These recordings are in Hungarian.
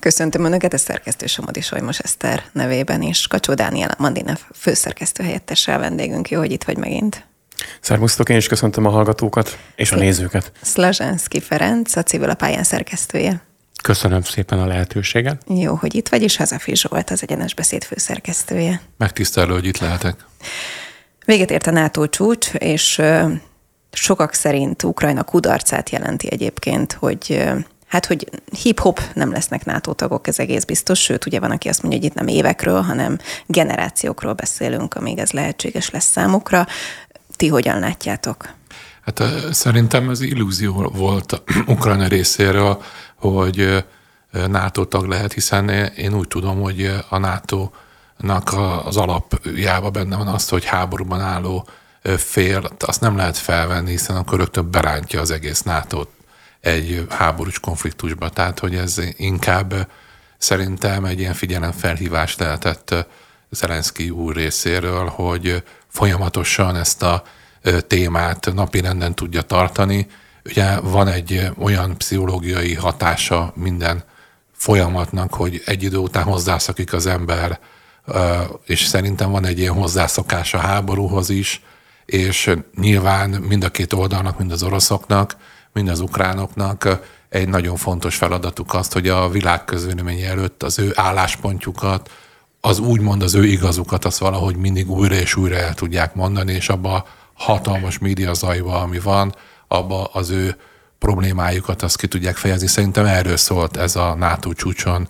Köszöntöm Önöket, a szerkesztő Somodi Solymos Eszter nevében is. Kacso Dániel, a Mandiner főszerkesztő helyettessel vendégünk. Jó, hogy itt vagy megint. Szervusztok, én is köszöntöm a hallgatókat és a nézőket. Szlazsánszky Ferenc, a Civil Lapján szerkesztője. Köszönöm szépen a lehetőséget. Jó, hogy itt vagy, és Hazafi Zsolt, az Egyenes beszéd főszerkesztője. Megtisztelő, hogy itt lehetek. Véget ért a NATO csúcs, és sokak szerint Ukrajna kudarcát jelenti egyébként, hogy hát, hogy hip-hop nem lesznek NATO tagok, ez egész biztos, sőt, ugye van, aki azt mondja, hogy itt nem évekről, hanem generációkról beszélünk, amíg ez lehetséges lesz számukra. Ti hogyan látjátok? Hát szerintem az illúzió volt Ukrajna részéről, hogy NATO tag lehet, hiszen én úgy tudom, hogy a NATO-nak az alapjába benne van az, hogy háborúban álló fél, azt nem lehet felvenni, hiszen akkor rögtön berántja az egész NATO-t egy háborús konfliktusba. Tehát, hogy ez inkább szerintem egy ilyen figyelemfelhívás lehetett Zelenszkij úr részéről, hogy folyamatosan ezt a témát napirenden tudja tartani. Ugye van egy olyan pszichológiai hatása minden folyamatnak, hogy egy idő után hozzászakik az ember, és szerintem van egy ilyen hozzászokás a háborúhoz is, és nyilván mind a két oldalnak, mind az oroszoknak, mind az ukránoknak egy nagyon fontos feladatuk azt, hogy a világ közvélemény előtt az ő álláspontjukat, az úgymond az ő igazukat, azt valahogy mindig újra és újra el tudják mondani, és abba a hatalmas média zajba, ami van, abba az ő problémájukat azt ki tudják fejezni. Szerintem erről szólt ez a NATO csúcson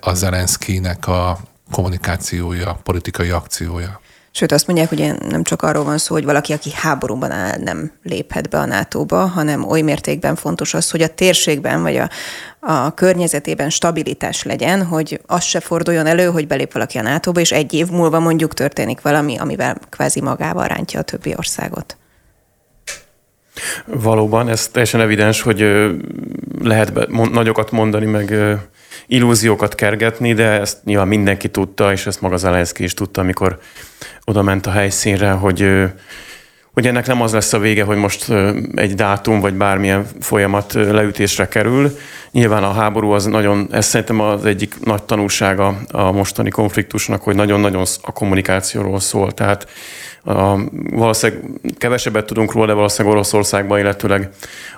a Zelenszkijnek a kommunikációja, politikai akciója. Sőt, azt mondják, hogy nem csak arról van szó, hogy valaki, aki háborúban áll, nem léphet be a NATO-ba, hanem oly mértékben fontos az, hogy a térségben vagy a környezetében stabilitás legyen, hogy az se forduljon elő, hogy belép valaki a NATO-ba, és egy év múlva mondjuk történik valami, amivel kvázi magával rántja a többi országot. Valóban, ez teljesen evidens, hogy lehet nagyokat mondani, meg illúziókat kergetni, de ezt nyilván mindenki tudta, és ezt maga Zelenszkij is tudta, amikor oda ment a helyszínre, hogy ennek nem az lesz a vége, hogy most egy dátum, vagy bármilyen folyamat leütésre kerül. Nyilván a háború az nagyon, ez szerintem az egyik nagy tanulsága a mostani konfliktusnak, hogy nagyon-nagyon a kommunikációról szól. Tehát valószínűleg kevesebbet tudunk róla, de valószínűleg Oroszországban, illetőleg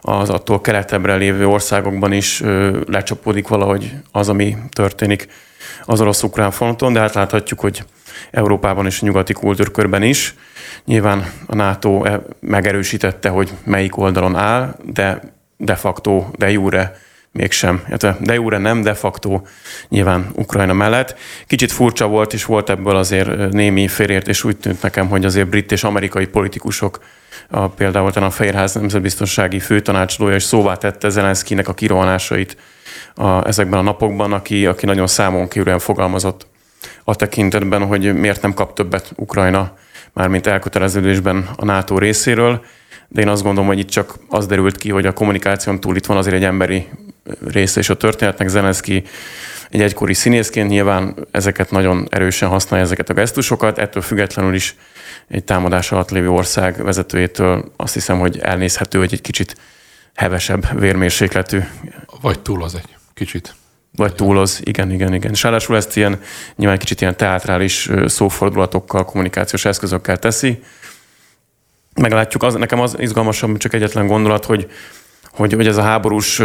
az attól keletebbre lévő országokban is lecsapódik valahogy az, ami történik az orosz-ukrán fronton, de hát láthatjuk, hogy Európában és a nyugati kultúrkörben is. Nyilván a NATO megerősítette, hogy melyik oldalon áll, de de facto, de jure mégsem. De jure nem, de facto nyilván Ukrajna mellett. Kicsit furcsa volt, és volt ebből azért némi félértés, és úgy tűnt nekem, hogy azért brit és amerikai politikusok, például a Fehérház nemzetbiztonsági főtanácsolója is szóvá tette Zelenszkijnek a kirohanásait ezekben a napokban, aki nagyon számon kérően fogalmazott a tekintetben, hogy miért nem kap többet Ukrajna, mármint elköteleződésben a NATO részéről, de én azt gondolom, hogy itt csak az derült ki, hogy a kommunikáción túl itt van azért egy emberi része is a történetnek. Zelenszkij egy egykori színészként nyilván ezeket nagyon erősen használja, ezeket a gesztusokat, ettől függetlenül is egy támadás alatt lévő ország vezetőjétől azt hiszem, hogy elnézhető, hogy egy kicsit hevesebb vérmérsékletű. Vagy túloz egy kicsit. Vagy túloz, igen. És ráadásul ezt ilyen, nyilván kicsit ilyen teátrális szófordulatokkal, kommunikációs eszközökkel teszi. Meglátjuk, nekem az izgalmasabb, csak egyetlen gondolat, hogy ez a háborús,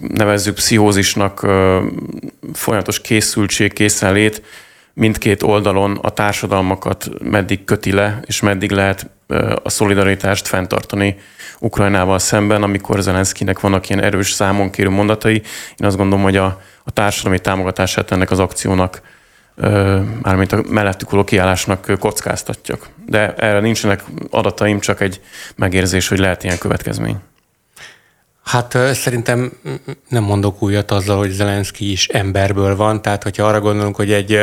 nevezzük pszichózisnak folyamatos készültség, készenlét mindkét oldalon a társadalmakat meddig köti le, és meddig lehet a szolidaritást fenntartani Ukrajnával szemben, amikor Zelenszkijnek vannak ilyen erős számon kérő mondatai. Én azt gondolom, hogy a társadalmi támogatását ennek az akciónak, mármint a mellettük való kiállásnak kockáztatjak. De erre nincsenek adataim, csak egy megérzés, hogy lehet ilyen következmény. Hát szerintem nem mondok újat azzal, hogy Zelenszkij is emberből van, tehát hogyha arra gondolunk, hogy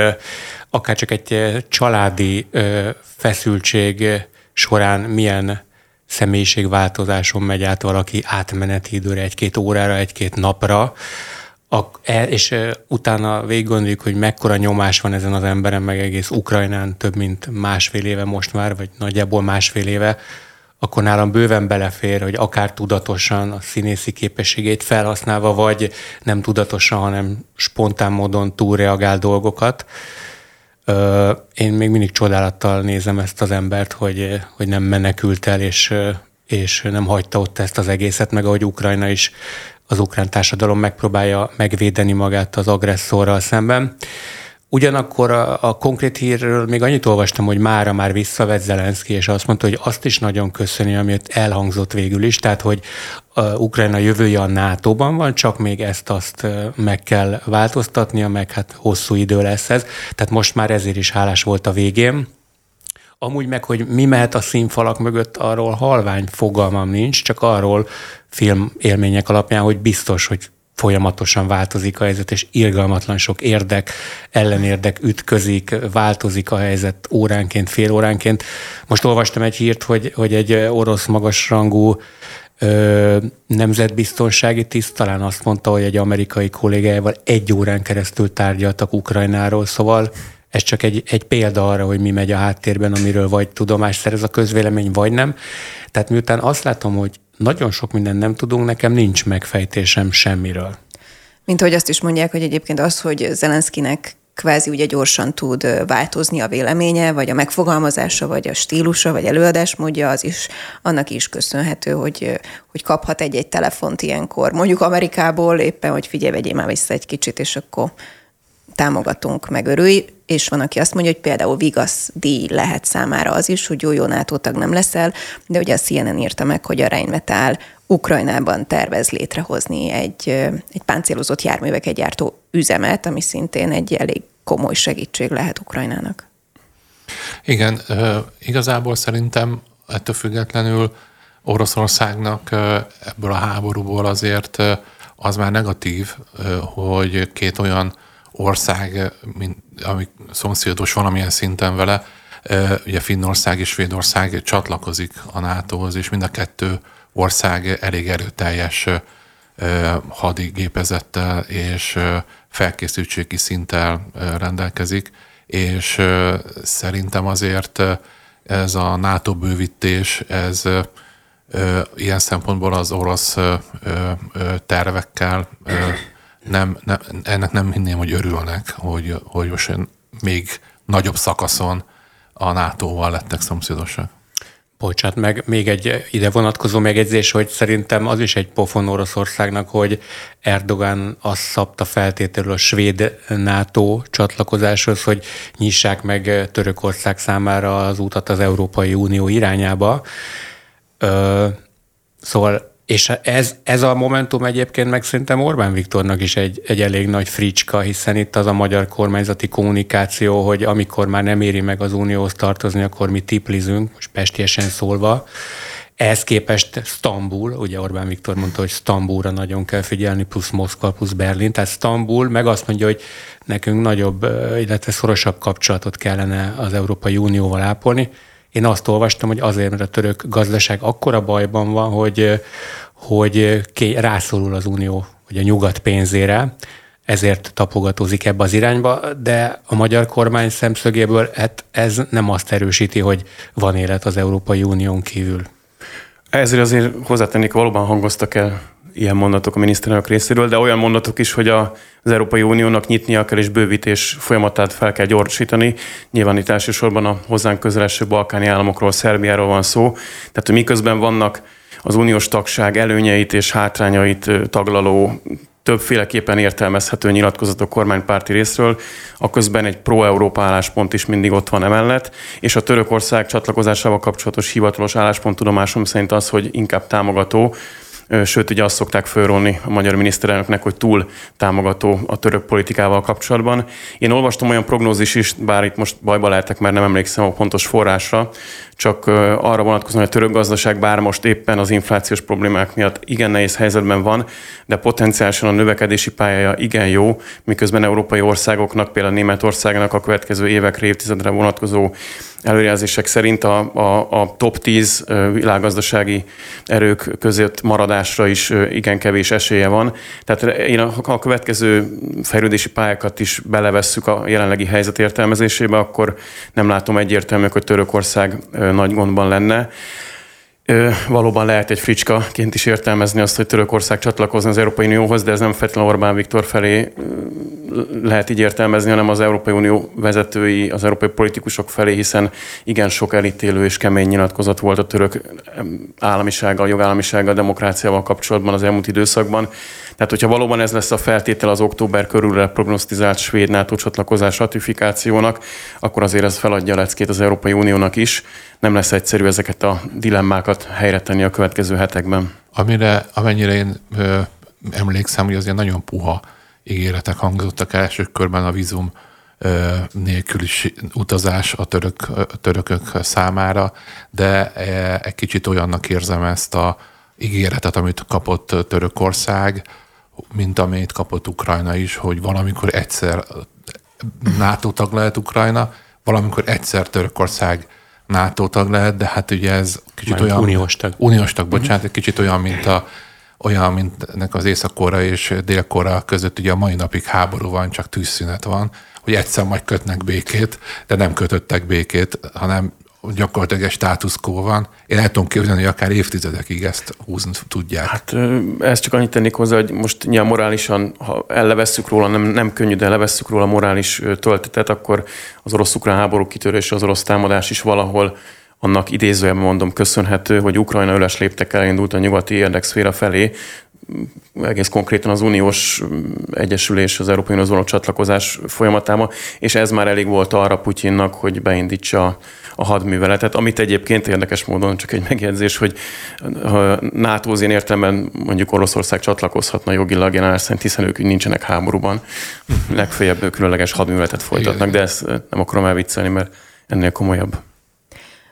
akárcsak egy családi feszültség során milyen személyiségváltozáson megy át valaki átmeneti időre, egy-két órára, egy-két napra, és utána végig gondoljuk, hogy mekkora nyomás van ezen az emberen, meg egész Ukrajnán több mint másfél éve most már, vagy nagyjából másfél éve, akkor nálam bőven belefér, hogy akár tudatosan a színészi képességét felhasználva, vagy nem tudatosan, hanem spontán módon túlreagál dolgokat. Én még mindig csodálattal nézem ezt az embert, hogy nem menekült el, és nem hagyta ott ezt az egészet, meg ahogy Ukrajna is, az ukrán társadalom megpróbálja megvédeni magát az agresszorral szemben. Ugyanakkor a konkrét hírről még annyit olvastam, hogy mára már visszavett Zelenszkij, és azt mondta, hogy azt is nagyon köszöni, amit elhangzott végül is, tehát hogy Ukrajna jövője a NATO-ban van, csak még ezt-azt meg kell változtatnia, meg hát hosszú idő lesz ez. Tehát most már ezért is hálás volt a végén. Amúgy meg, hogy mi mehet a színfalak mögött, arról halvány fogalmam nincs, csak arról film élmények alapján, hogy biztos, hogy folyamatosan változik a helyzet, és irgalmatlan sok érdek, ellenérdek ütközik, változik a helyzet óránként, fél óránként. Most olvastam egy hírt, hogy egy orosz magasrangú nemzetbiztonsági tiszt talán azt mondta, hogy egy amerikai kollégájával 1 órán keresztül tárgyaltak Ukrajnáról, szóval ez csak egy példa arra, hogy mi megy a háttérben, amiről vagy tudomást szerez a közvélemény, vagy nem. Tehát miután azt látom, hogy nagyon sok mindent nem tudunk, nekem nincs megfejtésem semmiről. Mint ahogy azt is mondják, hogy egyébként az, hogy Zelenszkinek kvázi ugye gyorsan tud változni a véleménye, vagy a megfogalmazása, vagy a stílusa, vagy előadásmódja, az is annak is köszönhető, hogy kaphat egy-egy telefont ilyenkor. Mondjuk Amerikából éppen, hogy figyelj, vegyél már vissza egy kicsit, és akkor támogatunk, meg örülj, és van, aki azt mondja, hogy például vigaszdíj lehet számára az is, hogy jó NATO tag nem leszel, de ugye a CNN írta meg, hogy a Rheinmetall Ukrajnában tervez létrehozni egy páncélozott járműveket gyártó üzemet, ami szintén egy elég komoly segítség lehet Ukrajnának. Igen, igazából szerintem ettől függetlenül Oroszországnak ebből a háborúból azért az már negatív, hogy két olyan ország, ami szomszédos valamilyen szinten vele, ugye Finnország és Svédország csatlakozik a NATO-hoz, és mind a kettő ország elég erőteljes hadigépezettel és felkészültségi szinttel rendelkezik, és szerintem azért ez a NATO bővítés, ez ilyen szempontból az orosz tervekkel nem, ennek nem hinném, hogy örülnek, hogy most még nagyobb szakaszon a NATO-val lettek szomszédosak. Bocsánat, meg még egy ide vonatkozó megjegyzés, hogy szerintem az is egy pofon Oroszországnak, hogy Erdogan azt szabta feltételül a svéd NATO csatlakozáshoz, hogy nyissák meg Törökország számára az utat az Európai Unió irányába. Szóval és ez a momentum egyébként meg szerintem Orbán Viktornak is egy elég nagy fricska, hiszen itt az a magyar kormányzati kommunikáció, hogy amikor már nem éri meg az unióhoz tartozni, akkor mi tiplizünk, most pestiesen szólva. Ehhez képest Sztambul, ugye Orbán Viktor mondta, hogy Sztambulra nagyon kell figyelni, plusz Moszkva, plusz Berlin, tehát Sztambul meg azt mondja, hogy nekünk nagyobb, illetve szorosabb kapcsolatot kellene az Európai Unióval ápolni. Én azt olvastam, hogy azért, mert a török gazdaság akkora bajban van, hogy rászorul az Unió, hogy a nyugat pénzére, ezért tapogatózik ebbe az irányba, de a magyar kormány szemszögéből hát ez nem azt erősíti, hogy van élet az Európai Unión kívül. Ezért azért hozzátennék, valóban hangoztak el ilyen mondatok a miniszterelnök részéről, de olyan mondatok is, hogy az Európai Uniónak nyitnia kell és bővítés folyamatát fel kell gyorsítani. Nyilván itt elsősorban a hozzánk közel eső balkáni államokról, Szerbiáról van szó. Tehát miközben vannak az uniós tagság előnyeit és hátrányait taglaló, többféleképpen értelmezhető nyilatkozatok kormánypárti részről, aközben egy pro-európa álláspont is mindig ott van emellett, és a Törökország csatlakozásával kapcsolatos hivatalos álláspont tudomásom szerint az, hogy inkább támogató, sőt, ugye azt szokták fölrólni a magyar miniszterelnöknek, hogy túl támogató a török politikával kapcsolatban. Én olvastam olyan prognózis is, bár itt most bajba lehetek, mert nem emlékszem a pontos forrásra, csak arra vonatkozóan, hogy a török gazdaság bár most éppen az inflációs problémák miatt igen nehéz helyzetben van, de potenciálisan a növekedési pályája igen jó, miközben európai országoknak, például Németországnak a következő évekre, évtizedre vonatkozó előrejelzések szerint a top 10 világgazdasági erők között maradásra is igen kevés esélye van. Tehát én a következő fejlődési pályákat is belevesszük a jelenlegi helyzet értelmezésébe, akkor nem látom egyértelmű, hogy Törökország nagy gondban lenne. Valóban lehet egy fricskaként is értelmezni azt, hogy Törökország csatlakozna az Európai Unióhoz, de ez nem feltétlenül Orbán Viktor felé lehet így értelmezni, hanem az Európai Unió vezetői, az európai politikusok felé, hiszen igen sok elítélő és kemény nyilatkozat volt a török államisággal, jogállamisággal, demokráciával kapcsolatban az elmúlt időszakban. Tehát, hogyha valóban ez lesz a feltétel az október körülre prognosztizált svéd NATO csatlakozás ratifikációnak, akkor azért ez feladja a leckét az Európai Uniónak is. Nem lesz egyszerű ezeket a dilemmákat helyre tenni a következő hetekben. Amennyire én emlékszem, hogy azért nagyon puha ígéretek hangzottak el első körben a vízum nélküli utazás a törökök számára, de egy kicsit olyannak érzem ezt a ígéretet, amit kapott Törökország, mint amit kapott Ukrajna is, hogy valamikor egyszer NATO tag lehet Ukrajna, valamikor egyszer Törökország NATO tag lehet, de hát ugye ez kicsit olyan... Uniós tag, bocsánat, egy kicsit olyan, mint ennek az Észak-Korea és Dél-Korea között ugye a mai napig háború van, csak tűzszünet van, hogy egyszer majd kötnek békét, de nem kötöttek békét, hanem gyakorlatilag egy status quo van. Én el tudom képzelni, hogy akár évtizedekig ezt húzni tudják. Hát ezt csak annyit tennék hozzá, hogy most nyilván morálisan, ha ellevesszük róla, nem könnyű, de ellevesszük róla morális töltetet, akkor az orosz-ukrán háború kitörése, az orosz támadás is valahol annak idézőjelben mondom köszönhető, hogy Ukrajna öles léptekkel elindult a nyugati érdekszféra felé, egész konkrétan az uniós egyesülés, az Európai Unióhoz való csatlakozás folyamatában, és ez már elég volt arra Putyinnak, hogy beindítsa a hadműveletet, amit egyébként érdekes módon csak egy megjegyzés, hogy NATO-z ilyen értelemben mondjuk Oroszország csatlakozhatna jogilag, hiszen ők nincsenek háborúban, legfeljebb különleges hadműveletet folytatnak, de ezt nem akarom elviccelni, mert ennél komolyabb.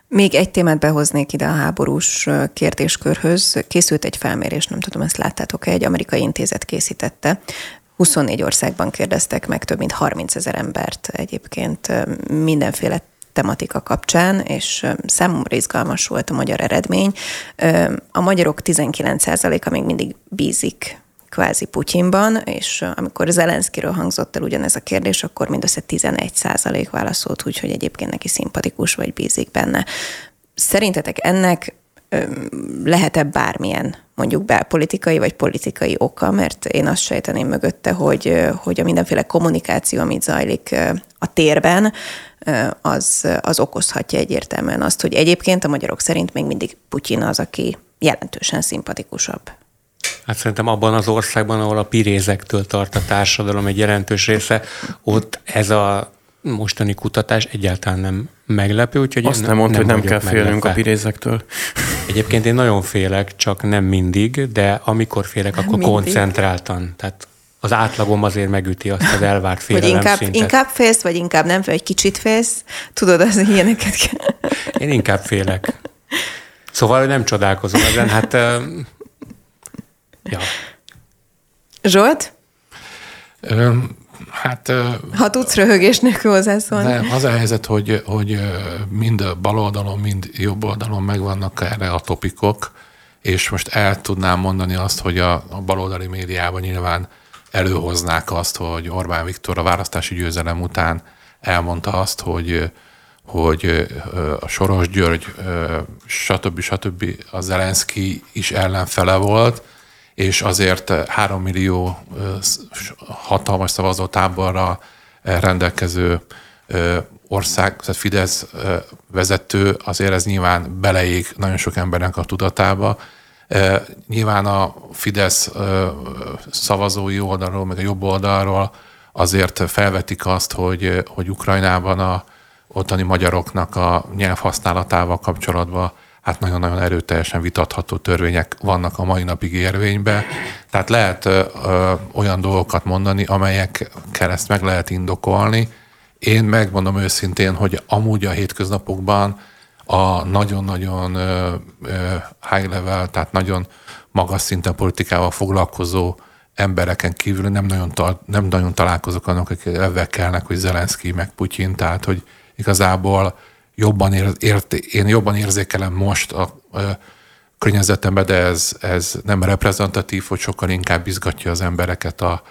Még egy témát behoznék ide a háborús kérdéskörhöz. Készült egy felmérés, nem tudom, ezt láttátok-e, egy amerikai intézet készítette. 24 országban kérdeztek meg több mint 30 000 embert egyébként mindenféle tematika kapcsán, és számomra izgalmas volt a magyar eredmény. A magyarok 19%-a még mindig bízik kvázi Putyinban, és amikor Zelenszkiről hangzott el ugyanez a kérdés, akkor mindössze 11% válaszolt, úgyhogy egyébként neki szimpatikus vagy bízik benne. Szerintetek ennek lehet-e bármilyen, mondjuk belpolitikai vagy politikai oka, mert én azt sejteném mögötte, hogy a mindenféle kommunikáció, amit zajlik a térben, az okozhatja egyértelműen azt, hogy egyébként a magyarok szerint még mindig Putyin az, aki jelentősen szimpatikusabb. Hát szerintem abban az országban, ahol a pirézektől tart a társadalom egy jelentős része, ott ez a mostani kutatás egyáltalán nem meglepő. Úgyhogy azt nem mondta, hogy nem kell félnünk a pirézektől. Egyébként én nagyon félek, csak nem mindig, de amikor félek, akkor mindig koncentráltan. Tehát az átlagom azért megüti azt az elvárt félelem szintet. Inkább félsz, vagy inkább nem félsz, egy kicsit félsz. Tudod, az ilyeneket kell. Én inkább félek. Szóval nem csodálkozom ezen. Hát... Ja. Zsolt? Ha tudsz röhögés nélkül hozzászólni. Nem, az a helyzet, hogy mind bal oldalon, mind jobb oldalon megvannak erre a topikok, és most el tudnám mondani azt, hogy a baloldali médiában nyilván előhoznák azt, hogy Orbán Viktor a választási győzelem után elmondta azt, hogy a Soros György stb. A Zelenszkij is ellenfele volt, és azért 3 millió hatalmas szavazótáborra rendelkező ország, tehát Fidesz vezető, azért ez nyilván beleég nagyon sok embernek a tudatába. Nyilván a Fidesz szavazói oldalról, meg a jobb oldalról azért felvetik azt, hogy Ukrajnában a ottani magyaroknak a nyelvhasználatával kapcsolatban hát nagyon-nagyon erőteljesen vitatható törvények vannak a mai napig érvényben. Tehát lehet olyan dolgokat mondani, amelyekkel ezt meg lehet indokolni. Én megmondom őszintén, hogy amúgy a hétköznapokban a nagyon-nagyon high level, tehát nagyon magas szinten politikával foglalkozó embereken kívül nem nagyon találkozok annak, akik ebben kelnek, hogy Zelenszkij meg Putyin, tehát hogy igazából én jobban érzékelem most a környezetemben, de ez nem reprezentatív, hogy sokkal inkább izgatja az embereket a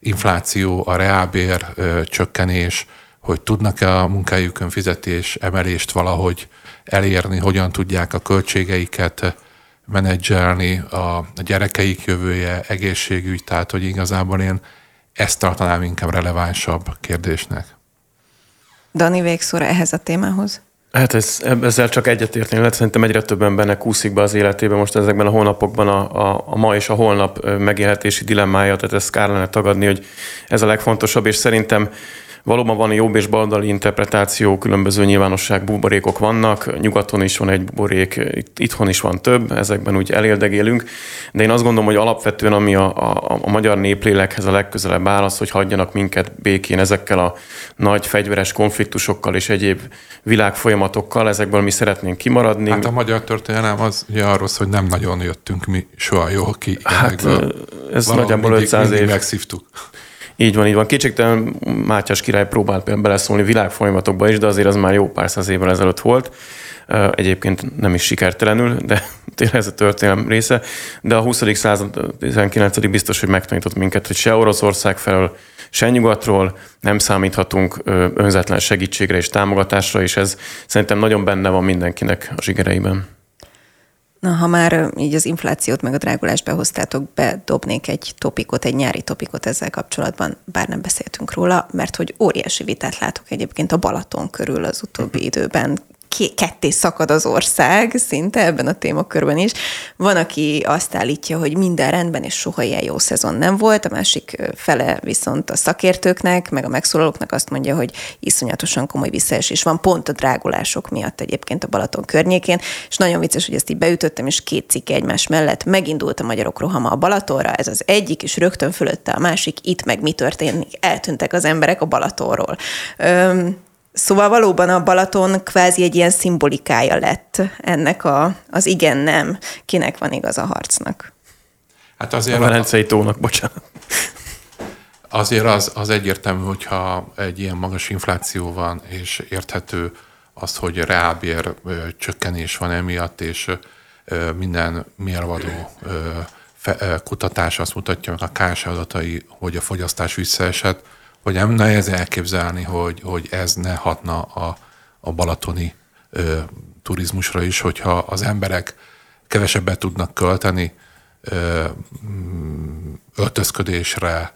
infláció, a reálbér csökkenés, hogy tudnak-e a munkájukon fizetés emelést valahogy elérni, hogyan tudják a költségeiket menedzselni, a gyerekeik jövője, egészségügy, tehát hogy igazából én ezt tartanám inkább relevánsabb kérdésnek. Dani, végszóra ehhez a témához? Hát ezzel csak egyetérteni lehet, szerintem egyre több embernek úszik be az életébe most ezekben a hónapokban a ma és a holnap megélhetési dilemmája, tehát ezt kár lenne tagadni, hogy ez a legfontosabb, és szerintem valóban van jobb és baloldali interpretáció, különböző nyilvánosság buborékok vannak, nyugaton is van egy buborék, itthon is van több, ezekben úgy elérdegélünk, de én azt gondolom, hogy alapvetően ami a magyar néplélekhez a legközelebb áll az, hogy hagyjanak minket békén ezekkel a nagy fegyveres konfliktusokkal és egyéb világfolyamatokkal, ezekből mi szeretnénk kimaradni. Hát a magyar történelem az ugye arról, hogy nem nagyon jöttünk mi soha jól ki. Hát ez nagyjából 500 év. Megszívtuk. Így van, így van. Kétségtelen Mátyás király próbált például beleszólni világfolyamatokba is, de azért az már jó pár száz évvel ezelőtt volt. Egyébként nem is sikertelenül, de tényleg ez a történelem része. De a 20. század 19. biztos, hogy megtanított minket, hogy se Oroszország felől, se nyugatról nem számíthatunk önzetlen segítségre és támogatásra, és ez szerintem nagyon benne van mindenkinek a zsigereiben. Na, ha már így az inflációt meg a drágulást behoztátok, bedobnék egy topikot, egy nyári topikot ezzel kapcsolatban, bár nem beszéltünk róla, mert hogy óriási vitát látok egyébként a Balaton körül az utóbbi időben. Ketté szakad az ország szinte ebben a témakörben is. Van, aki azt állítja, hogy minden rendben, és soha ilyen jó szezon nem volt, a másik fele viszont a szakértőknek, meg a megszólalóknak azt mondja, hogy iszonyatosan komoly visszaesés van, pont a drágulások miatt egyébként a Balaton környékén, és nagyon vicces, hogy ezt így beütöttem, és két cikk egymás mellett megindult a magyarok rohama a Balatonra, ez az egyik, és rögtön fölötte a másik, itt meg mi történik, eltűntek az emberek a Balatonról. Szóval valóban a Balaton kvázi egy ilyen szimbolikája lett ennek az igen-nem, kinek van igaz a harcnak. Hát azért a velencei tónak, bocsánat. Azért az egyértelmű, hogyha egy ilyen magas infláció van, és érthető az, hogy reálbér csökkenés van emiatt, és minden mérvadó kutatás azt mutatja, meg a KSH adatai, hogy a fogyasztás visszaesett, hogy nem nehéz elképzelni, hogy ez ne hatna a balatoni turizmusra is, hogyha az emberek kevesebbet tudnak költeni öltözködésre,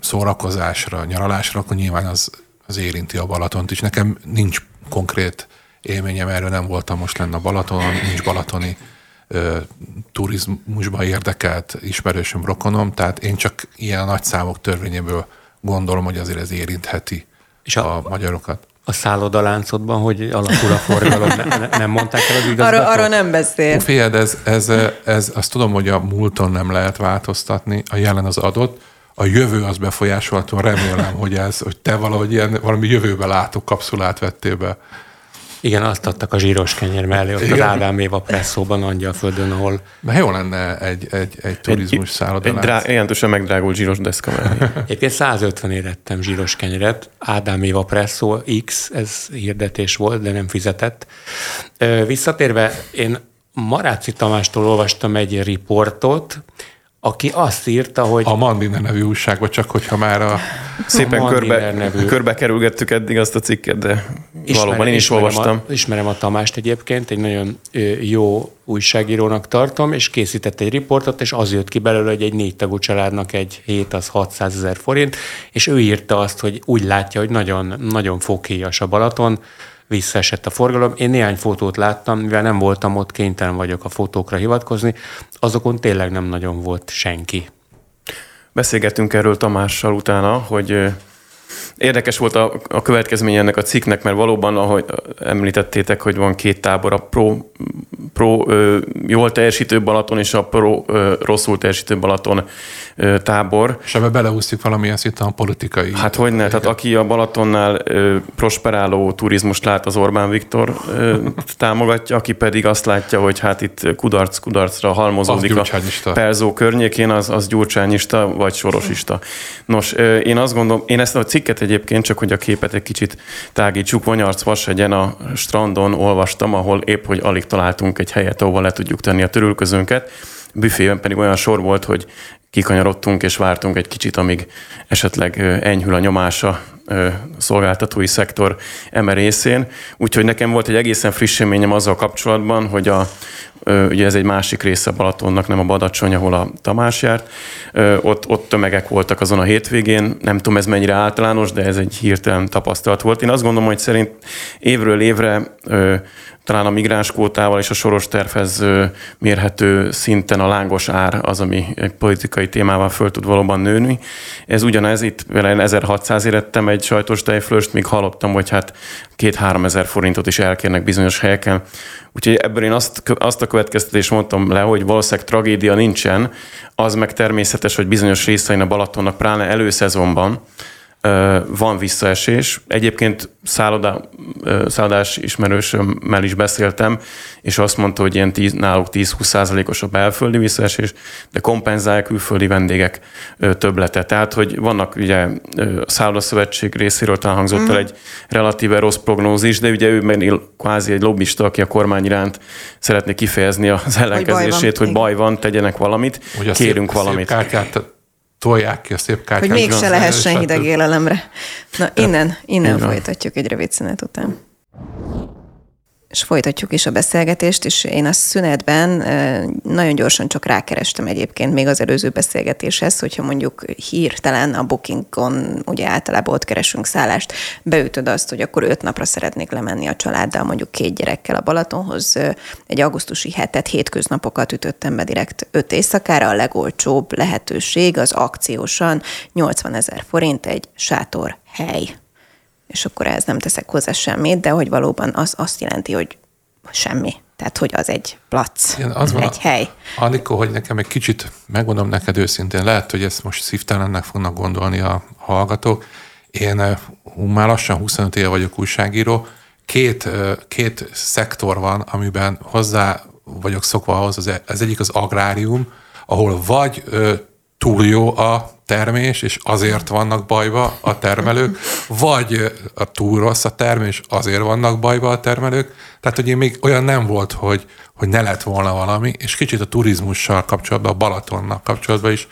szórakozásra, nyaralásra, akkor nyilván az érinti a Balatont is. Nekem nincs konkrét élményem, erről nem voltam most lenne a Balatonon, nincs balatoni turizmusban érdekelt ismerősöm, rokonom, tehát én csak ilyen nagy számok törvényéből gondolom, hogy azért ez érintheti és a magyarokat. A szállodaláncodban, hogy alakul a forgalom, nem mondták el az igazgatót? Arra nem beszél. Figyeld, azt tudom, hogy a múlton nem lehet változtatni, a jelen az adott, a jövő az befolyásolható, remélem, hogy te valahogy valami jövőbe látó kapszulát vettél be. Igen, azt adtak a zsíros kenyér mellé, ott igen. Az Ádám Éva presszóban, Angyalföldön, ahol... De jó lenne egy turizmus szállodalánc. Jelentősen megdrágult zsíros deszka mellé. Egyébként 150-ért ettem zsíros kenyeret, Ádám Éva presszó X, ez hirdetés volt, de nem fizetett. Visszatérve, én Maráczy Tamástól olvastam egy riportot, aki azt írta, hogy... A Mandiner nevű újságban, csak hogyha már szépen körbe kerülgettük eddig azt a cikket, de valóban én is olvastam. Ismerem a Tamást egyébként, egy nagyon jó újságírónak tartom, és készített egy riportot, és az jött ki belőle, hogy egy 4 tagú családnak egy hét az 600 000 forint, és ő írta azt, hogy úgy látja, hogy nagyon, nagyon fokhíjas a Balaton, visszaesett a forgalom. Én néhány fotót láttam, mivel nem voltam ott, kénytelen vagyok a fotókra hivatkozni, azokon tényleg nem nagyon volt senki. Beszélgettünk erről Tamással utána, hogy érdekes volt a következménye ennek a cikknek, mert valóban, ahogy említettétek, hogy van 2 tábor, a pro jól teljesítő Balaton és a pro rosszul teljesítő Balaton tábor. És ebbe belehúztuk valamilyen szinten a politikai. Hát hogyne, tehát aki a Balatonnál prosperáló turizmust lát, az Orbán Viktor támogatja, aki pedig azt látja, hogy hát itt kudarcra halmozódik a Perzó környékén, az gyurcsányista vagy sorosista. Nos, én azt gondolom, én ezt a cikket egyébként, csak hogy a képet egy kicsit tágítsuk, Vanyarcvasegyen a strandon olvastam, ahol épp, hogy alig találtunk egy helyet, ahol le tudjuk tenni a törülközőnket. büfében pedig olyan sor volt, hogy kikanyarodtunk és vártunk egy kicsit, amíg esetleg enyhül a nyomása szolgáltatói szektor eme részén. Úgyhogy nekem volt egy egészen friss élményem azzal kapcsolatban, hogy ugye ez egy másik része Balatonnak, nem a Badacsony, ahol a Tamás járt. Ott tömegek voltak azon a hétvégén. Nem tudom, ez mennyire általános, de ez egy hirtelen tapasztalat volt. Én azt gondolom, hogy szerint évről évre talán a migránskvótával és a soros tervhez mérhető szinten a lángos ár az, ami politikai témával föl tud valóban nőni. Ez ugyanez, itt vele 1600-ért ettem egy sajtos tejflőst, még hallottam, hogy hát 2-3 ezer forintot is elkérnek bizonyos helyeken. Úgyhogy ebből én azt a következtetést mondtam le, hogy valószínűleg tragédia nincsen, az meg természetes, hogy bizonyos részein a Balatonnak pláne előszezonban van visszaesés. Egyébként szállodás ismerősömmel is beszéltem, és azt mondta, hogy ilyen náluk 10-20%-os a belföldi visszaesés, de kompenzálják külföldi vendégek többlete. Tehát, hogy vannak ugye a szállodaszövetség részéről talán hangzott el egy relatíve rossz prognózis, de ugye ő meg kvázi egy lobbista, aki a kormány iránt szeretné kifejezni az ellenkezését, hogy baj van, tegyenek valamit, ugye kérünk valamit. Tolják ki a szép kártyát. Hogy mégse lehessen hideg élelemre. Na, innen folytatjuk egy rövid szünet után. És folytatjuk is a beszélgetést, és én a szünetben nagyon gyorsan csak rákerestem egyébként még az előző beszélgetéshez, hogyha mondjuk hirtelen a Bookingon, ugye általában ott keresünk szállást, beütöd azt, hogy akkor 5 napra szeretnék lemenni a családdal, mondjuk 2 gyerekkel a Balatonhoz. Egy augusztusi hetet, hétköznapokat ütöttem be direkt 5 éjszakára. A legolcsóbb lehetőség az akciósan 80 000 forint egy sátorhely. És akkor ez nem teszek hozzá semmit, de hogy valóban az azt jelenti, hogy semmi. Tehát, hogy az egy plac, igen, az egy hely. Anikó, hogy nekem egy kicsit, megmondom neked őszintén, lehet, hogy ezt most szívtelennek fognak gondolni a hallgatók. Én már lassan 25 éve vagyok újságíró. Két szektor van, amiben hozzá vagyok szokva ahhoz. Az egyik az agrárium, ahol vagy túl jó a termés, és azért vannak bajba a termelők, vagy a túl rossz a termés, azért vannak bajba a termelők. Tehát, hogy még olyan nem volt, hogy ne lett volna valami, és kicsit a turizmussal kapcsolatban, a Balatonnal kapcsolatban is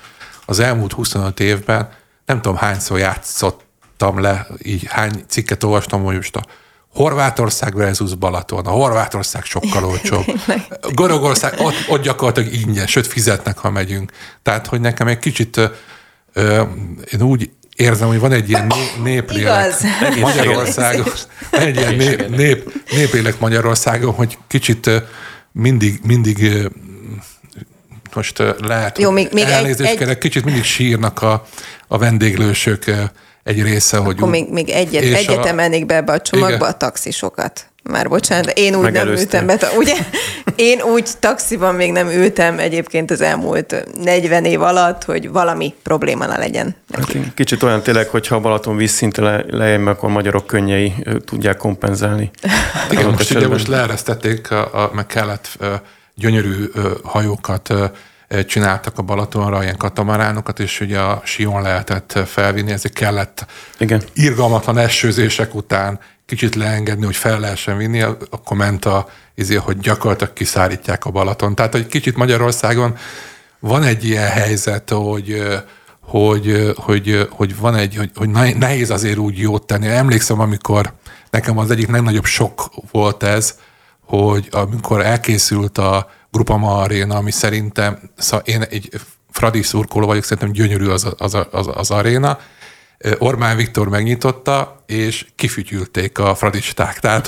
az elmúlt 25 évben nem tudom hányszor játszottam le, így hány cikket olvastam, hogy most a Horvátország versus Balaton. A Horvátország sokkal olcsóbb. Görögország, ott gyakorlatilag ingyen, sőt fizetnek, ha megyünk. Tehát, hogy nekem egy kicsit én úgy érzem, hogy van egy ilyen néplélek Magyarországon, egy ilyen néplélek Magyarországon, hogy kicsit mindig most lehet, jó, még elnézést kérek, kicsit mindig sírnak a vendéglősök egy része, akkor hogy... Akkor még egyet emelnék be ebbe a csomagba, igen. A taxisokat. Már bocsánat, én úgy nem ültem be, ugye? Én úgy taxiban még nem ültem egyébként az elmúlt 40 év alatt, hogy valami probléma ne legyen. Hát, kicsit olyan tényleg, hogyha a Balaton vízszinte lejjebb, akkor a magyarok könnyei tudják kompenzálni. Igen, most leeresztették, meg kellett gyönyörű hajókat csináltak a Balatonra ilyen katamaránokat, és ugye a Sion lehetett felvinni, ezért kellett irgalmatlan esőzések után kicsit leengedni, hogy fel lehessen vinni, akkor ment hogy gyakorlatilag kiszárítják a Balaton. Tehát, hogy kicsit Magyarországon van egy ilyen helyzet, hogy van hogy nehéz azért úgy jót tenni. Emlékszem, amikor nekem az egyik legnagyobb sok volt ez, hogy amikor elkészült a Grupama aréna, ami szerintem, szóval én egy fradi szurkoló vagyok, szerintem gyönyörű az aréna. Orbán Viktor megnyitotta, és kifütyülték a fradisták. Tehát,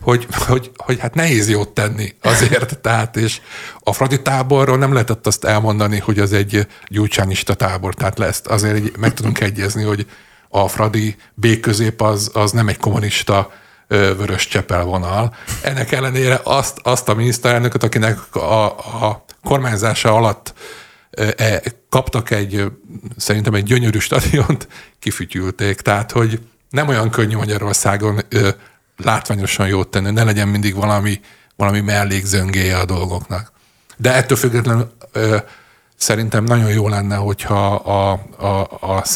hogy hát nehéz jót tenni azért. Tehát, és a fradi táborról nem lehetett azt elmondani, hogy az egy gyurcsányista tábor. Tehát lesz. Azért meg tudunk egyezni, hogy a fradi B-közép az nem egy kommunista vörös csepel vonal. Ennek ellenére azt a miniszterelnököt, akinek a kormányzása alatt kaptak szerintem egy gyönyörű stadiont, kifütyülték. Tehát, hogy nem olyan könnyű Magyarországon látványosan jót tenni, ne legyen mindig valami mellékzöngéje a dolgoknak. De ettől függetlenül szerintem nagyon jó lenne, hogyha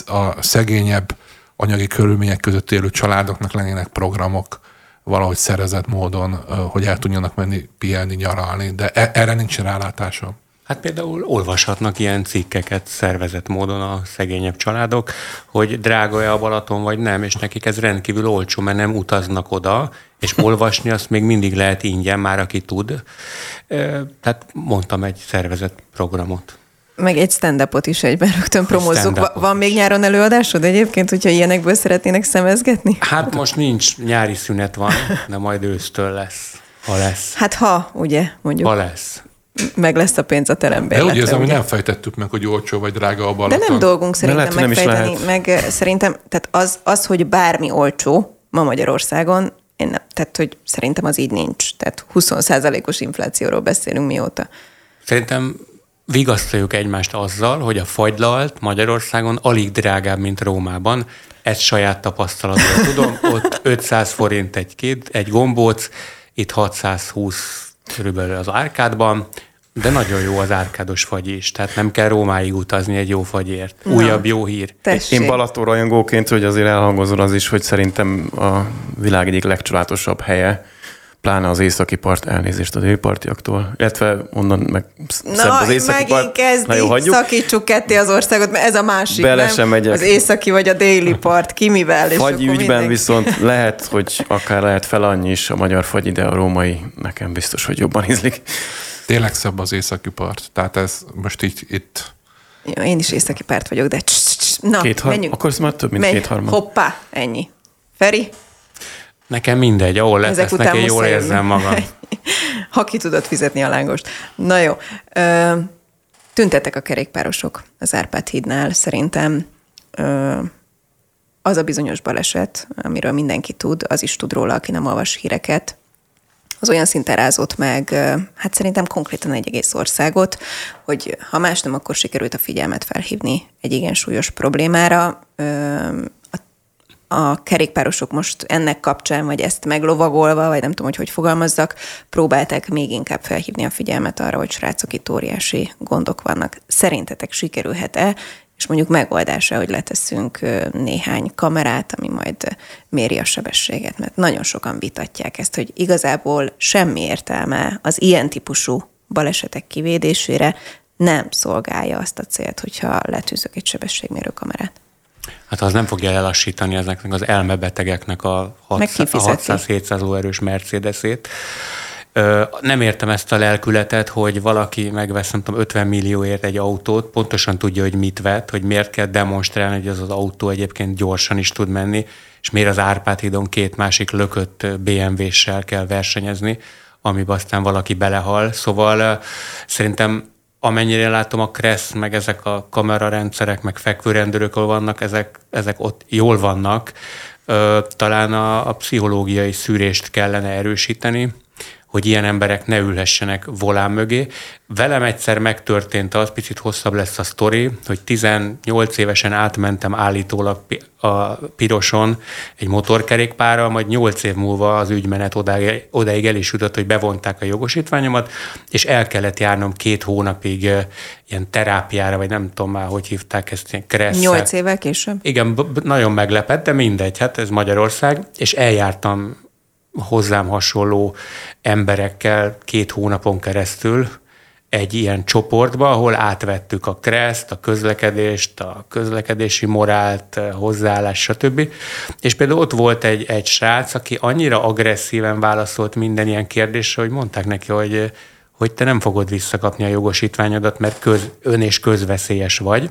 a szegényebb anyagi körülmények között élő családoknak lennének programok valahogy szervezett módon, hogy el tudjanak menni pihenni, nyaralni, de erre nincs rálátásom. Hát például olvashatnak ilyen cikkeket szervezett módon a szegényebb családok, hogy drága-e a Balaton vagy nem, és nekik ez rendkívül olcsó, mert nem utaznak oda, és olvasni azt még mindig lehet ingyen, már aki tud. Tehát mondtam egy szervezett programot. Meg egy stand-upot is egyben rögtön promózzuk. Van még nyáron előadásod egyébként, hogyha ilyenekből szeretnének szemezgetni? Hát most nincs, nyári szünet van, de majd ősztől lesz, ha lesz. Hát ha, ugye, mondjuk. Ha lesz. Meg lesz a pénz a teremben. De úgy érzem, hogy nem fejtettük meg, hogy olcsó vagy drága a Balaton. De nem dolgunk szerintem lehet, megfejteni. Meg szerintem, tehát az, hogy bármi olcsó ma Magyarországon, én nem, tehát hogy szerintem az így nincs. Tehát 20%-os inflációról beszélünk mióta. Szerintem vigasztaljuk egymást azzal, hogy a fagylalt Magyarországon alig drágább, mint Rómában. Ezt saját tapasztalatból tudom. Ott 500 forint egy gombóc, itt 620 körülbelül az Árkádban, de nagyon jó az árkádos fagy is, tehát nem kell Rómáig utazni egy jó fagyért. Újabb jó hír. Tessék. Én Balaton rajongóként, hogy azért elhangozol az is, hogy szerintem a világ egyik legcsodálatosabb helye, pláne az északi part, elnézést a délpartiaktól, illetve onnan meg szebb az északi part. Na, megint kezdik, szakítsuk ketté az országot, mert ez a másik, nem? Az északi vagy a déli part, ki mivel, és fagy ügyben mindenki. Viszont lehet, hogy akár lehet fel annyi is a magyar fagy, de a római nekem biztos, hogy jobban ízlik. Tényleg szebb az északi part, tehát ez most így itt... Jó, én is északi part vagyok, de... Na, menjünk. Akkor ez már több, mint kétharmad. Hoppá, ennyi. Feri? Nekem mindegy, ahol letesznek, én jól érzem magam. Ha ki tudod fizetni a lángost. Na jó. Tüntettek a kerékpárosok az Árpád hídnál. Szerintem az a bizonyos baleset, amiről mindenki tud, az is tud róla, aki nem olvas híreket. Az olyan szinten rázott meg, hát szerintem konkrétan egy egész országot, hogy ha más nem, akkor sikerült a figyelmet felhívni egy igen súlyos problémára. A kerékpárosok most ennek kapcsán, vagy ezt meglovagolva, vagy nem tudom, hogy fogalmazzak, próbálták még inkább felhívni a figyelmet arra, hogy srácok, itt óriási gondok vannak. Szerintetek sikerülhet-e, és mondjuk megoldása, hogy leteszünk néhány kamerát, ami majd méri a sebességet, mert nagyon sokan vitatják ezt, hogy igazából semmi értelme az ilyen típusú balesetek kivédésére nem szolgálja azt a célt, hogyha letűzök egy sebességmérő kamerát. Hát az nem fogja lelassítani ezeknek az elmebetegeknek a 600-700 lóerős Mercedesét. Nem értem ezt a lelkületet, hogy valaki megvesz, nem tudom, 50 millióért egy autót, pontosan tudja, hogy mit vett, hogy miért kell demonstrálni, hogy az az autó egyébként gyorsan is tud menni, és miért az Árpád hídon két másik lökött BMW-ssel kell versenyezni, amiben aztán valaki belehal. Szóval szerintem amennyire látom, a kressz, meg ezek a kamerarendszerek, meg fekvőrendőrök, ahol vannak, ezek ott jól vannak. Talán a pszichológiai szűrést kellene erősíteni, hogy ilyen emberek ne ülhessenek volán mögé. Velem egyszer megtörtént az, picit hosszabb lesz a sztori, hogy 18 évesen átmentem állítólag a piroson egy motorkerékpárral, majd 8 év múlva az ügymenet odáig el is jutott, hogy bevonták a jogosítványomat, és el kellett járnom 2 hónapig ilyen terápiára, vagy nem tudom már, hogy hívták ezt, ilyen kresszet. 8 évvel később? Igen, nagyon meglepett, de mindegy, hát ez Magyarország, és eljártam hozzám hasonló emberekkel 2 hónapon keresztül egy ilyen csoportba, ahol átvettük a kreszt, a közlekedést, a közlekedési morált, hozzáállás, stb. És például ott volt egy srác, aki annyira agresszíven válaszolt minden ilyen kérdésre, hogy mondták neki, hogy te nem fogod visszakapni a jogosítványodat, mert ön és közveszélyes vagy.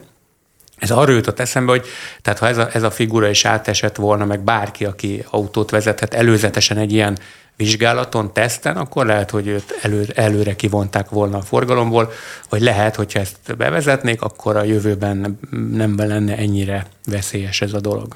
Ez arról jutott eszembe, hogy tehát ha ez a figura is átesett volna, meg bárki, aki autót vezethet előzetesen egy ilyen vizsgálaton, teszten, akkor lehet, hogy őt előre kivonták volna a forgalomból, vagy lehet, hogyha ezt bevezetnék, akkor a jövőben nem lenne ennyire veszélyes ez a dolog.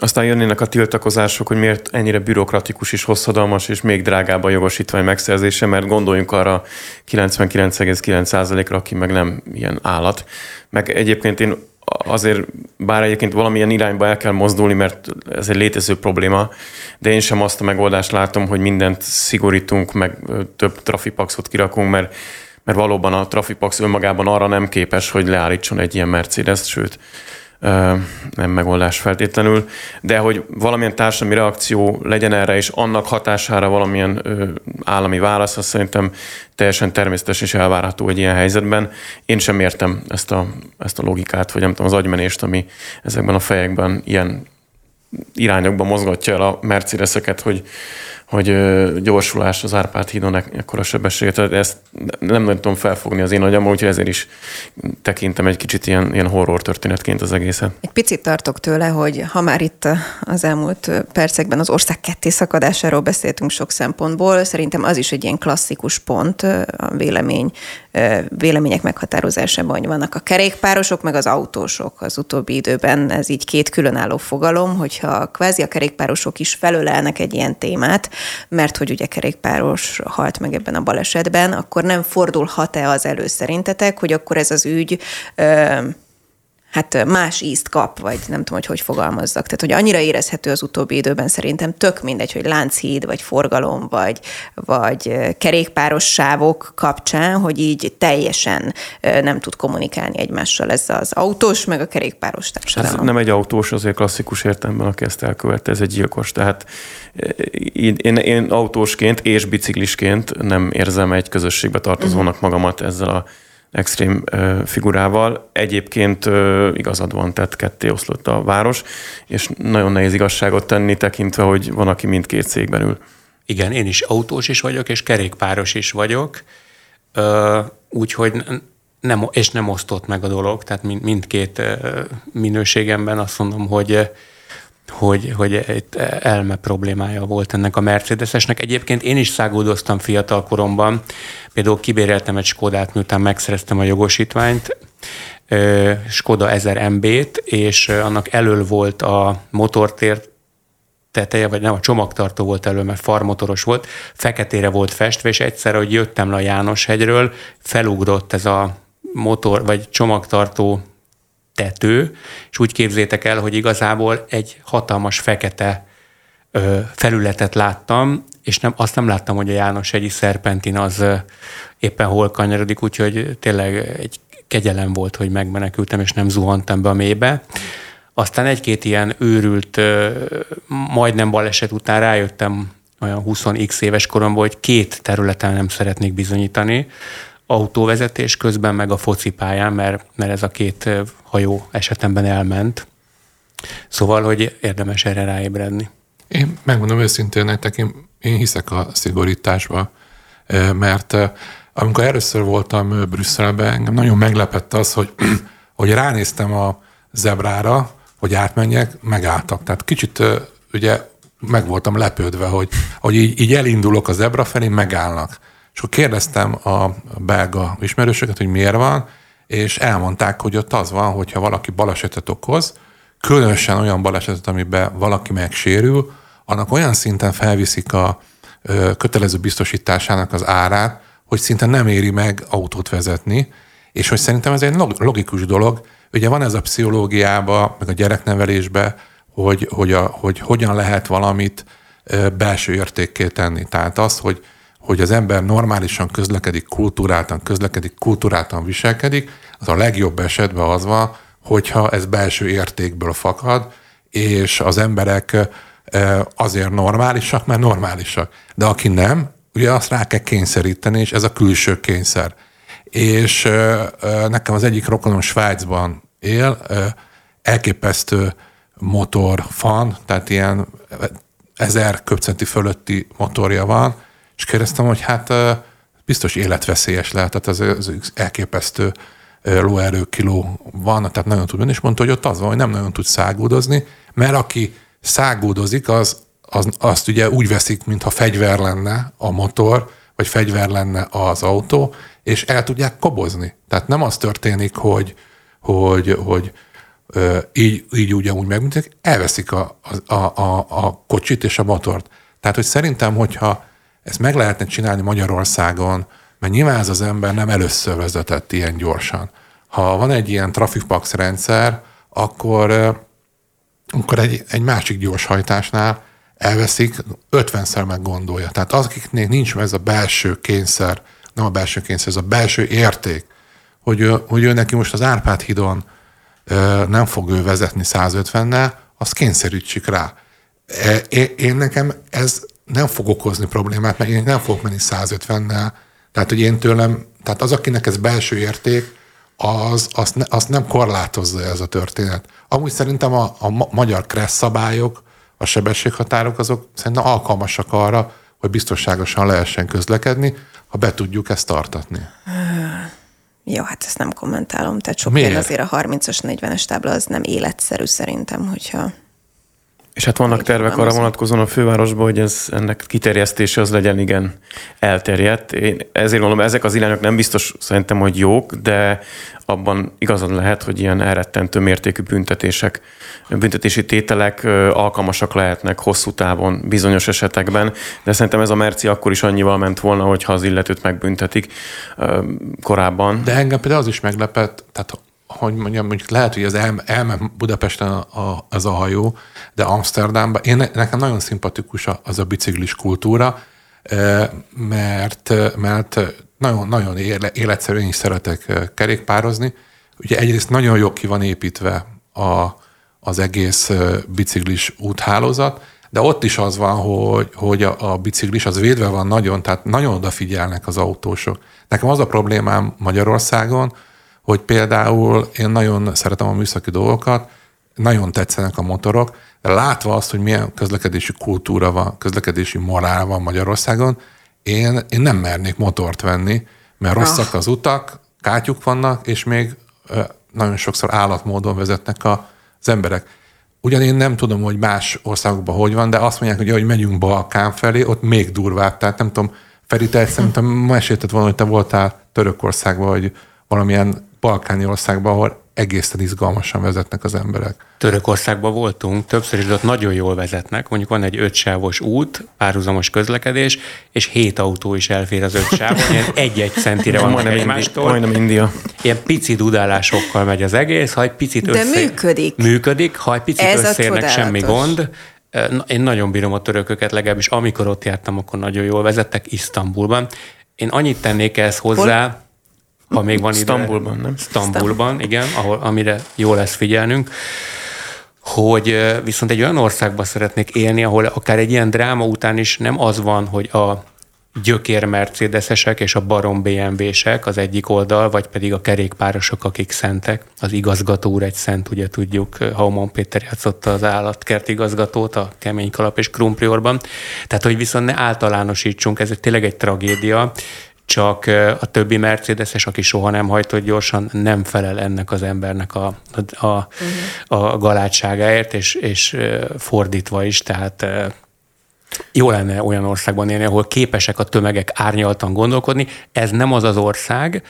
Aztán jönnének a tiltakozások, hogy miért ennyire bürokratikus és hosszadalmas, és még drágább a jogosítvány megszerzése, mert gondoljunk arra 99,9%-ra, aki meg nem ilyen állat. Meg egyébként én azért, bár egyébként valamilyen irányba el kell mozdulni, mert ez egy létező probléma, de én sem azt a megoldást látom, hogy mindent szigorítunk, meg több trafipaxot kirakunk, mert valóban a trafipax önmagában arra nem képes, hogy leállítson egy ilyen Mercedes-t, sőt, nem megoldás feltétlenül, de hogy valamilyen társadalmi reakció legyen erre, és annak hatására valamilyen állami válasz, azt szerintem teljesen természetes és elvárható egy ilyen helyzetben. Én sem értem ezt a logikát, vagy nem tudom, az agymenést, ami ezekben a fejekben ilyen irányokban mozgatja el a mercedeseket, hogy gyorsulás az Árpád hídon ekkora sebességet. Ezt nem nagyon tudom felfogni az én agyamban, úgyhogy ezért is tekintem egy kicsit ilyen horror történetként az egészet. Egy picit tartok tőle, hogy ha már itt az elmúlt percekben az ország ketté szakadásáról beszéltünk sok szempontból, szerintem az is egy ilyen klasszikus pont a vélemények meghatározásában, hogy vannak a kerékpárosok, meg az autósok. Az utóbbi időben ez így két különálló fogalom, hogyha kvázi a kerékpárosok is felölelnek egy ilyen témát, mert hogy ugye kerékpáros halt meg ebben a balesetben, akkor nem fordulhat-e az elő szerintetek, hogy akkor ez az ügy más ízt kap, vagy nem tudom, hogy fogalmazzak. Tehát, hogy annyira érezhető az utóbbi időben szerintem tök mindegy, hogy Lánchíd, vagy forgalom, vagy kerékpáros sávok kapcsán, hogy így teljesen nem tud kommunikálni egymással ez az autós, meg a kerékpáros társadalom. Ez nem egy autós, azért klasszikus értelemben, aki ezt elkövette, ez egy gyilkos. Tehát én autósként és biciklisként nem érzem egy közösségbe tartozónak magamat ezzel a extrém figurával. Egyébként igazad van, tehát ketté oszlott a város, és nagyon nehéz igazságot tenni, tekintve, hogy van, aki mindkét székben ül. Igen, én is autós is vagyok, és kerékpáros is vagyok, úgyhogy nem osztott meg a dolog, tehát mindkét minőségemben azt mondom, hogy itt elme problémája volt ennek a mercedesesnek. Egyébként én is száguldoztam fiatal koromban, például kibéreltem egy Skodát, miután megszereztem a jogosítványt, Skoda 1000 MB-t, és annak elől volt a motortér teteje, vagy nem, a csomagtartó volt elől, mert farmotoros volt, feketére volt festve, és egyszer, hogy jöttem le a Jánoshegyről, felugrott ez a motor, vagy csomagtartó tető, és úgy képzétek el, hogy igazából egy hatalmas fekete felületet láttam, és azt nem láttam, hogy a Jánoshegyi szerpentin az éppen hol kanyarodik, úgyhogy tényleg egy kegyelem volt, hogy megmenekültem, és nem zuhantam be a mélybe. Aztán egy-két ilyen őrült, majdnem baleset után rájöttem olyan 20x éves koromban, hogy két területen nem szeretnék bizonyítani, autóvezetés közben, meg a focipályán, mert ez a két hajó esetemben elment. Szóval, hogy érdemes erre ráébredni. Én megmondom őszintén nektek, én hiszek a szigorításba, mert amikor először voltam Brüsszelben, engem nagyon meglepett az, hogy ránéztem a zebrára, hogy átmenjek, megálltak. Tehát kicsit ugye meg voltam lepődve, hogy így elindulok a zebra felé, megállnak. És akkor kérdeztem a belga ismerősöket, hogy miért van, és elmondták, hogy ott az van, hogyha valaki balesetet okoz, különösen olyan balesetet, amiben valaki megsérül, annak olyan szinten felviszik a kötelező biztosításának az árát, hogy szinte nem éri meg autót vezetni, és hogy szerintem ez egy logikus dolog. Ugye van ez a pszichológiában, meg a gyereknevelésben, hogy hogyan lehet valamit belső értékké tenni. Tehát az, hogy az ember normálisan közlekedik, kultúráltan viselkedik, az a legjobb esetben az van, hogyha ez belső értékből fakad, és az emberek azért normálisak, mert normálisak. De aki nem, ugye azt rá kell kényszeríteni, és ez a külső kényszer. És nekem az egyik rokonom Svájcban él, elképesztő motorfan, tehát ilyen 1000 köbcenti fölötti motorja van, és kérdeztem, hogy biztos életveszélyes lehet, tehát az elképesztő lóerőkiló van, tehát nagyon tud menni, és mondta, hogy ott az van, hogy nem nagyon tud száguldozni, mert aki száguldozik, azt ugye úgy veszik, mintha fegyver lenne a motor, vagy fegyver lenne az autó, és el tudják kobozni. Tehát nem az történik, hogy így ugyanúgy megműtik, elveszik a kocsit és a motort. Tehát, hogy szerintem, hogyha ezt meg lehetne csinálni Magyarországon, mert nyilván az ember nem először vezetett ilyen gyorsan. Ha van egy ilyen trafikpax rendszer, akkor egy másik gyorshajtásnál elveszik, 50-szer meggondolja. Tehát az, akiknek nincs ez a belső kényszer, nem a belső kényszer, ez a belső érték, hogy ő neki most az Árpád hídon nem fog ő vezetni 150-nel, azt kényszerítsük rá. Én nekem ez nem fog okozni problémát, mert én nem fogok menni 150-nel. Tehát, hogy én tőlem, tehát az, akinek ez belső érték, azt nem korlátozza ez a történet. Amúgy szerintem a magyar kressz szabályok, a sebességhatárok, azok szerintem alkalmasak arra, hogy biztonságosan lehessen közlekedni, ha be tudjuk ezt tartatni. Jó, hát ezt nem kommentálom, tehát sokkal azért a 30-as, 40-es tábla az nem életszerű szerintem, hogyha... És hát vannak tervek arra vonatkozóan a fővárosban, hogy ennek kiterjesztése az legyen igen elterjedt. Én ezért mondom, ezek az irányok nem biztos szerintem, hogy jók, de abban igazad lehet, hogy ilyen elrettentő mértékű büntetési tételek alkalmasak lehetnek hosszú távon bizonyos esetekben, de szerintem ez a merci akkor is annyival ment volna, hogyha az illetőt megbüntetik korábban. De engem például az is meglepett, tehát hogy mondjam, lehet, hogy az elment Budapesten az a hajó, de Amsterdamban, nekem nagyon szimpatikus az a biciklis kultúra, mert nagyon-nagyon életszerűen is szeretek kerékpározni. Ugye egyrészt nagyon jól ki van építve az egész biciklis úthálózat, de ott is az van, hogy a biciklis az védve van nagyon, tehát nagyon odafigyelnek az autósok. Nekem az a problémám Magyarországon, hogy például én nagyon szeretem a műszaki dolgokat, nagyon tetszenek a motorok, de látva azt, hogy milyen közlekedési kultúra van, közlekedési morál van Magyarországon, én nem mernék motort venni, mert rosszak az utak, kátyuk vannak, és még nagyon sokszor állatmódon vezetnek az emberek. Ugyan én nem tudom, hogy más országokban hogy van, de azt mondják, hogy ahogy megyünk Balkán felé, ott még durvább. Tehát nem tudom, Feri, te szerintem mesélted volna, hogy te voltál Törökországban, vagy valamilyen balkáni országban, ahol egészen izgalmasan vezetnek az emberek. Törökországban voltunk, többször is, de ott nagyon jól vezetnek. Mondjuk van egy 5 sávos út, párhuzamos közlekedés, és 7 autó is elfér az 5 sávon, ilyen 1-1 centire vannak egymástól. Majdnem India. Ilyen pici dudálásokkal megy az egész, ha egy picit működik. Működik, ha egy picit összeérnek, semmi gond. Én nagyon bírom a törököket, legalábbis amikor ott jártam, akkor nagyon jól vezettek Isztambulban. Én annyit tennék ehhez hozzá, ha még van Sztambulban, ide, nem? Sztambulban, igen, amire jó lesz figyelnünk, hogy viszont egy olyan országban szeretnék élni, ahol akár egy ilyen dráma után is nem az van, hogy a gyökér mercedesesek és a barom BMW-sek az egyik oldal, vagy pedig a kerékpárosok, akik szentek. Az igazgató úr egy szent, ugye tudjuk, Hauman Péter játszotta az állatkert igazgatót a Kemény Kalap és Krumpliorban. Tehát, hogy viszont ne általánosítsunk, ez tényleg egy tragédia, csak a többi mercedeses, aki soha nem hajtott gyorsan, nem felel ennek az embernek a galátságáért, és fordítva is, tehát jó lenne olyan országban élni, ahol képesek a tömegek árnyaltan gondolkodni. Ez nem az az ország,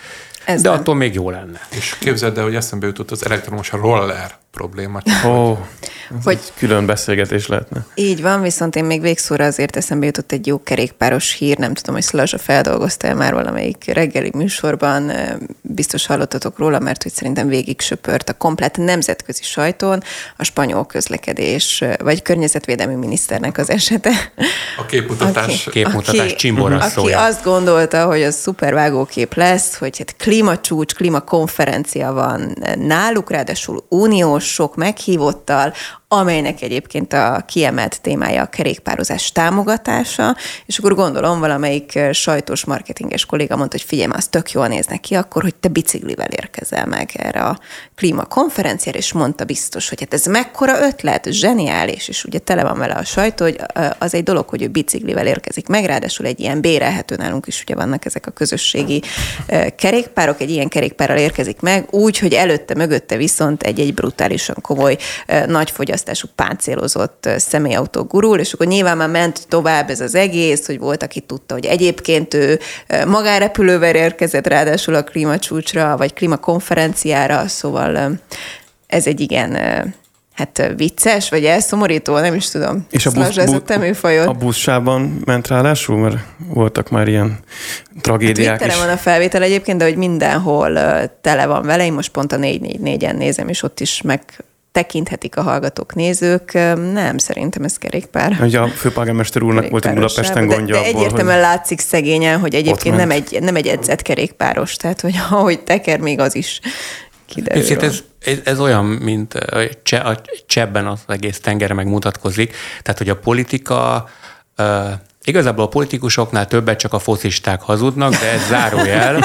ez de nem. Attól még jó lenne. És képzeld el, hogy eszembe jutott az elektromos roller probléma. Hogy külön beszélgetés lehetne. Így van, viszont én még végszóra azért eszembe jutott egy jó kerékpáros hír, nem tudom, hogy Szlazsa feldolgoztál már valamelyik reggeli műsorban, biztos hallottatok róla, mert hogy szerintem végig söpört a komplett nemzetközi sajtón a spanyol közlekedés, vagy környezetvédelmi miniszternek az esete. A képmutatás csimboraszója. Aki azt gondolta, hogy az szupervágókép lesz, hogy hát klímacsúcs, klímakonferencia van náluk, ráadásul uniós, sok meghívottal, amelynek egyébként a kiemelt témája a kerékpározás támogatása, és akkor gondolom valamelyik sajtós marketinges kolléga mondta, hogy figyelj, az tök jól néznek ki akkor, hogy te biciklivel érkezel meg erre a klímakonferenciára, és mondta biztos, hogy hát ez mekkora ötlet, zseniális, és ugye tele van vele a sajtó, hogy az egy dolog, hogy ő biciklivel érkezik meg, ráadásul egy ilyen bérelhető, nálunk is ugye vannak ezek a közösségi kerékpárok, egy ilyen kerékpárral érkezik meg, úgy, hogy előtte-mögötte viszont egy brutálisan komoly nagyfogyasztás páncélozott személyautó gurul, és akkor nyilván már ment tovább ez az egész, hogy volt, aki tudta, hogy egyébként ő magánrepülővel érkezett ráadásul a klímacsúcsra, vagy klímakonferenciára, szóval ez egy igen, hát vicces, vagy elszomorító, nem is tudom. És a buszsában ment ráadásul, mert voltak már ilyen tragédiák. Twitteren van a felvétel egyébként, de hogy mindenhol tele van vele, én most pont a 444-en nézem, és ott is tekinthetik a hallgatók, nézők. Nem, szerintem ez kerékpár. Ugye a főpolgármester úrnak volt egy Budapesten gondja abból, de egyértelműen látszik szegényen, hogy egyébként nem egy edzett kerékpáros, tehát hogy ahogy teker, még az is kiderül. Ez olyan, mint a csebben az egész tenger megmutatkozik. Tehát, hogy a politika... Igazából a politikusoknál többet csak a focisták hazudnak, de ez zárójel.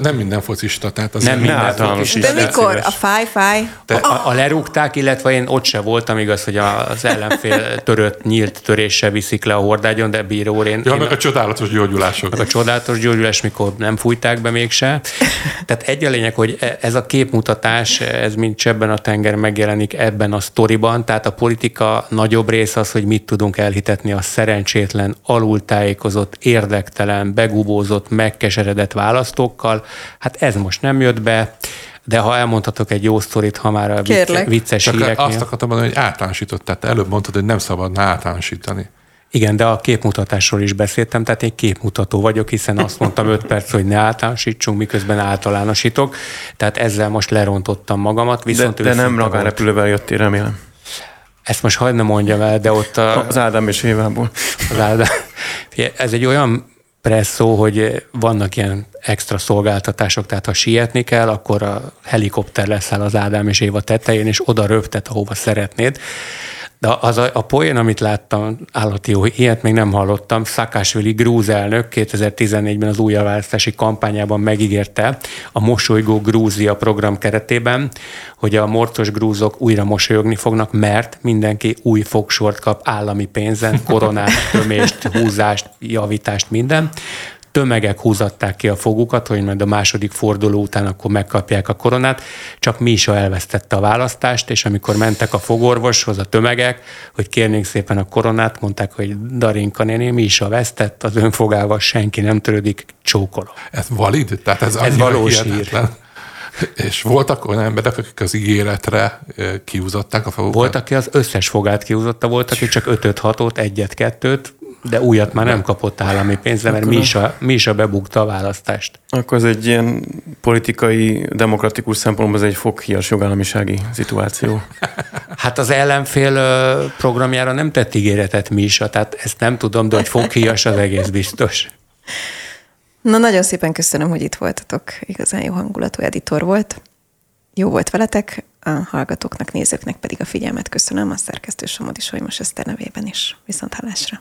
nem minden focista, tehát az nem minden focista. De mikor? A fáj? A lerúgták, illetve én ott se voltam, igaz, hogy az ellenfél törött, nyílt töréssel viszik le a hordágyon, de bíró én... Ja, meg a csodálatos gyógyulások. Meg a csodálatos gyógyulás, mikor nem fújták be mégse. Tehát egy a lényeg, hogy ez a képmutatás, ez mint csebben a tenger megjelenik ebben a sztoriban, tehát a politika nagyobb része az, hogy mit tudunk elhitetni a szerencsétlen, alultájékozott, érdektelen, begubózott, megkeseredett választókkal. Hát ez most nem jött be, de ha elmondhatok egy jó sztorit, ha már a vicces híreknél. Csak azt akartam mondani, hogy általánosítottál, te előbb mondtad, hogy nem szabadna általánosítani. Igen, de a képmutatásról is beszéltem, tehát én képmutató vagyok, hiszen azt mondtam 5 perc, hogy ne általánosítsunk, miközben általánosítok. Tehát ezzel most lerontottam magamat. Viszont de nem magánrepülővel jöttél, remélem. Ezt most hagyd ne mondjam el, de ott... Az Ádám és Évából. Az Ádám. Ez egy olyan presszó, hogy vannak ilyen extra szolgáltatások, tehát ha sietni kell, akkor a helikopter leszáll az Ádám és Éva tetején, és oda röptet, ahova szeretnéd. De az a poén, amit láttam, állati jó, ilyet még nem hallottam, Szakásvili grúz elnök 2014-ben az újraválasztási kampányában megígérte a Mosolygó Grúzia program keretében, hogy a morcos grúzok újra mosolyogni fognak, mert mindenki új fogsort kap állami pénzen, koronát, tömést, húzást, javítást, minden. Tömegek húzatták ki a fogukat, hogy majd a második forduló után akkor megkapják a koronát, csak Mísa elvesztette a választást, és amikor mentek a fogorvoshoz a tömegek, hogy kérnénk szépen a koronát, mondták, hogy Darinka néni, Mísa vesztett, az önfogával senki nem törődik, csókolom. Ez valid? Tehát ez valós hír. És voltak olyan emberek, akik az ígéretre kihúzották a fogukat? Volt, aki az összes fogát kihúzotta, volt, aki csak 5-6-ot, 1-2-t, de újat már nem kapott állami pénzre, mert mi is a bebukta a választást. Akkor ez egy ilyen politikai, demokratikus szempontból ez egy foghias jogállamisági szituáció. Hát az ellenfél programjára nem tett ígéretet Mísa, tehát ezt nem tudom, de hogy foghias az egész biztos. Na, nagyon szépen köszönöm, hogy itt voltatok. Igazán jó hangulatú editor volt. Jó volt veletek, a hallgatóknak, nézőknek pedig a figyelmet köszönöm a szerkesztő Somodi Solymos Eszter nevében is. Viszont hallásra!